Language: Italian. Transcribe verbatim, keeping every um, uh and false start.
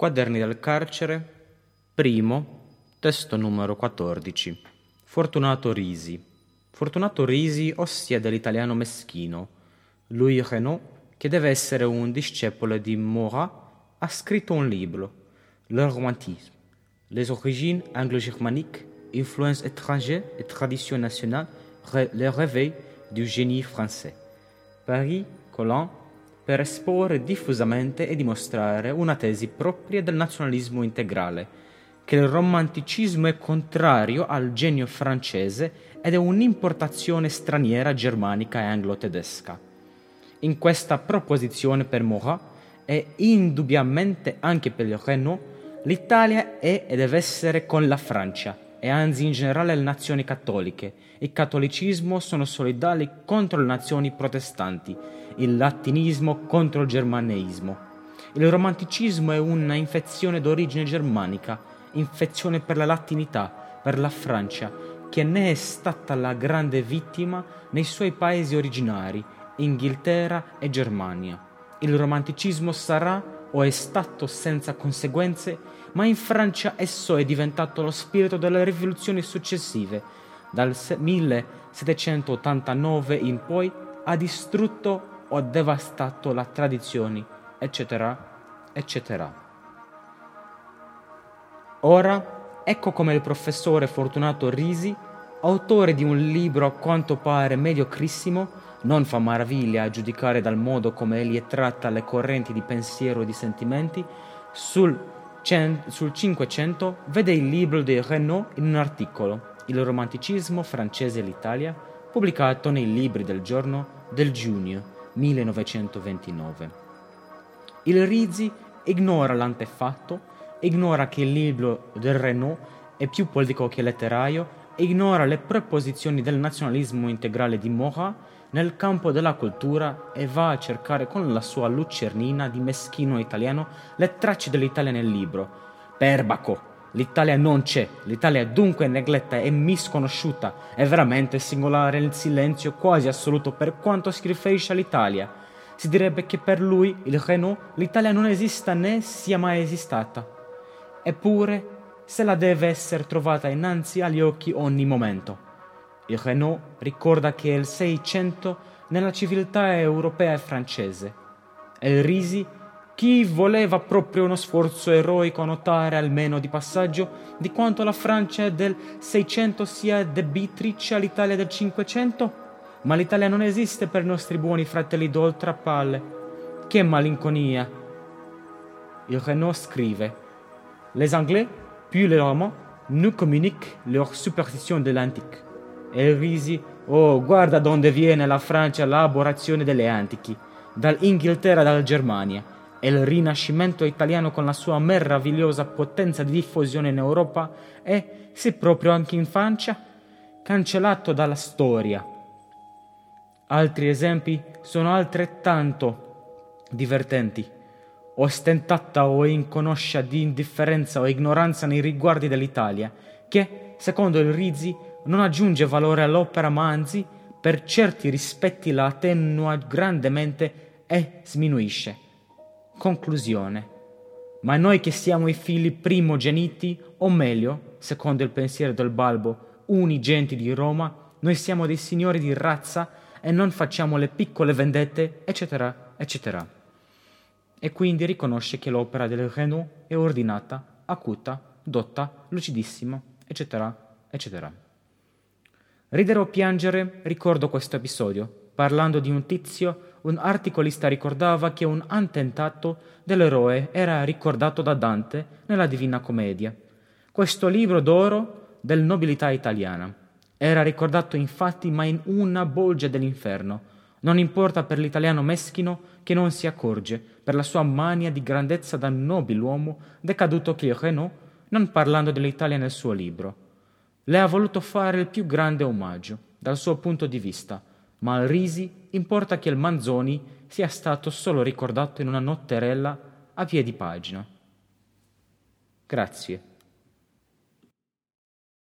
Quaderni del carcere, primo, testo numero quattordici. Fortunato Rizzi. Fortunato Rizzi possiede l'italiano meschino. Louis Reynaud, che deve essere un discepolo di Maurras, ha scritto un libro, Il Romanticisme, les origines anglo-germaniques, influences étrangères et traditions nationales, le réveil du génie français. Paris, Colin, per esporre diffusamente e dimostrare una tesi propria del nazionalismo integrale, che il romanticismo è contrario al genio francese ed è un'importazione straniera germanica e anglo-tedesca. In questa proposizione per Maurras e indubbiamente anche per Reynaud, l'Italia è e deve essere con la Francia, e anzi in generale le nazioni cattoliche. Il cattolicismo sono solidali contro le nazioni protestanti, il latinismo contro il germaneismo. Il romanticismo è una infezione d'origine germanica, infezione per la latinità, per la Francia, che ne è stata la grande vittima nei suoi paesi originari, Inghilterra e Germania. Il romanticismo sarà o è stato senza conseguenze, ma in Francia esso è diventato lo spirito delle rivoluzioni successive. Dal millesettecentottantanove in poi ha distrutto o devastato la tradizione, eccetera, eccetera. Ora, ecco come il professore Fortunato Rizzi, autore di un libro a quanto pare mediocrissimo, non fa maraviglia a giudicare dal modo come egli tratta le correnti di pensiero e di sentimenti, sul, cent- sul Cinquecento vede il libro di Reynaud in un articolo, Il Romanticismo francese e l'Italia, pubblicato nei Libri del giorno del giugno millenovecentoventinove. Il Rizzi ignora l'antefatto, ignora che il libro del Reynaud è più politico che letterario, ignora le preposizioni del nazionalismo integrale di Maurras nel campo della cultura e va a cercare con la sua lucernina di meschino italiano le tracce dell'Italia nel libro. Perbaco! L'Italia non c'è, l'Italia è dunque negletta e misconosciuta, è veramente singolare il silenzio quasi assoluto per quanto si riferisce all'Italia. Si direbbe che per lui, il Reynaud, l'Italia non esista né sia mai esistata. Eppure, se la deve essere trovata innanzi agli occhi ogni momento. Il Reynaud ricorda che il Seicento nella civiltà europea e francese. E il Rizzi, chi voleva proprio uno sforzo eroico a notare almeno di passaggio di quanto la Francia del Seicento sia debitrice all'Italia del Cinquecento? Ma l'Italia non esiste per i nostri buoni fratelli d'oltrapalle. Che malinconia! Il Reynaud scrive: Les Anglais, puis les Romans, nous communiquent leur superstition de l'antique. E il Rizzi, oh, guarda donde viene la Francia l'aborazione delle antichi, dall'Inghilterra, dalla Germania, e il Rinascimento italiano con la sua meravigliosa potenza di diffusione in Europa e, se proprio anche in Francia, cancellato dalla storia. Altri esempi sono altrettanto divertenti. Ostentata o inconscia di indifferenza o ignoranza nei riguardi dell'Italia, che, secondo il Rizzi, non aggiunge valore all'opera ma anzi per certi rispetti la attenua grandemente e sminuisce. Conclusione. Ma noi che siamo i figli primogeniti, o meglio, secondo il pensiero del Balbo, unigenti di Roma, noi siamo dei signori di razza e non facciamo le piccole vendette, eccetera, eccetera. E quindi riconosce che l'opera del Reynaud è ordinata, acuta, dotta, lucidissima, eccetera, eccetera. Ridere o piangere, ricordo questo episodio. Parlando di un tizio, un articolista ricordava che un attentato dell'eroe era ricordato da Dante nella Divina Commedia. Questo libro d'oro della nobiltà italiana. Era ricordato infatti ma in una bolgia dell'inferno. Non importa per l'italiano meschino che non si accorge, per la sua mania di grandezza da nobiluomo decaduto che Reynaud, non parlando dell'Italia nel suo libro. Le ha voluto fare il più grande omaggio, dal suo punto di vista, ma al Rizzi importa che il Manzoni sia stato solo ricordato in una notterella a piè di pagina. Grazie.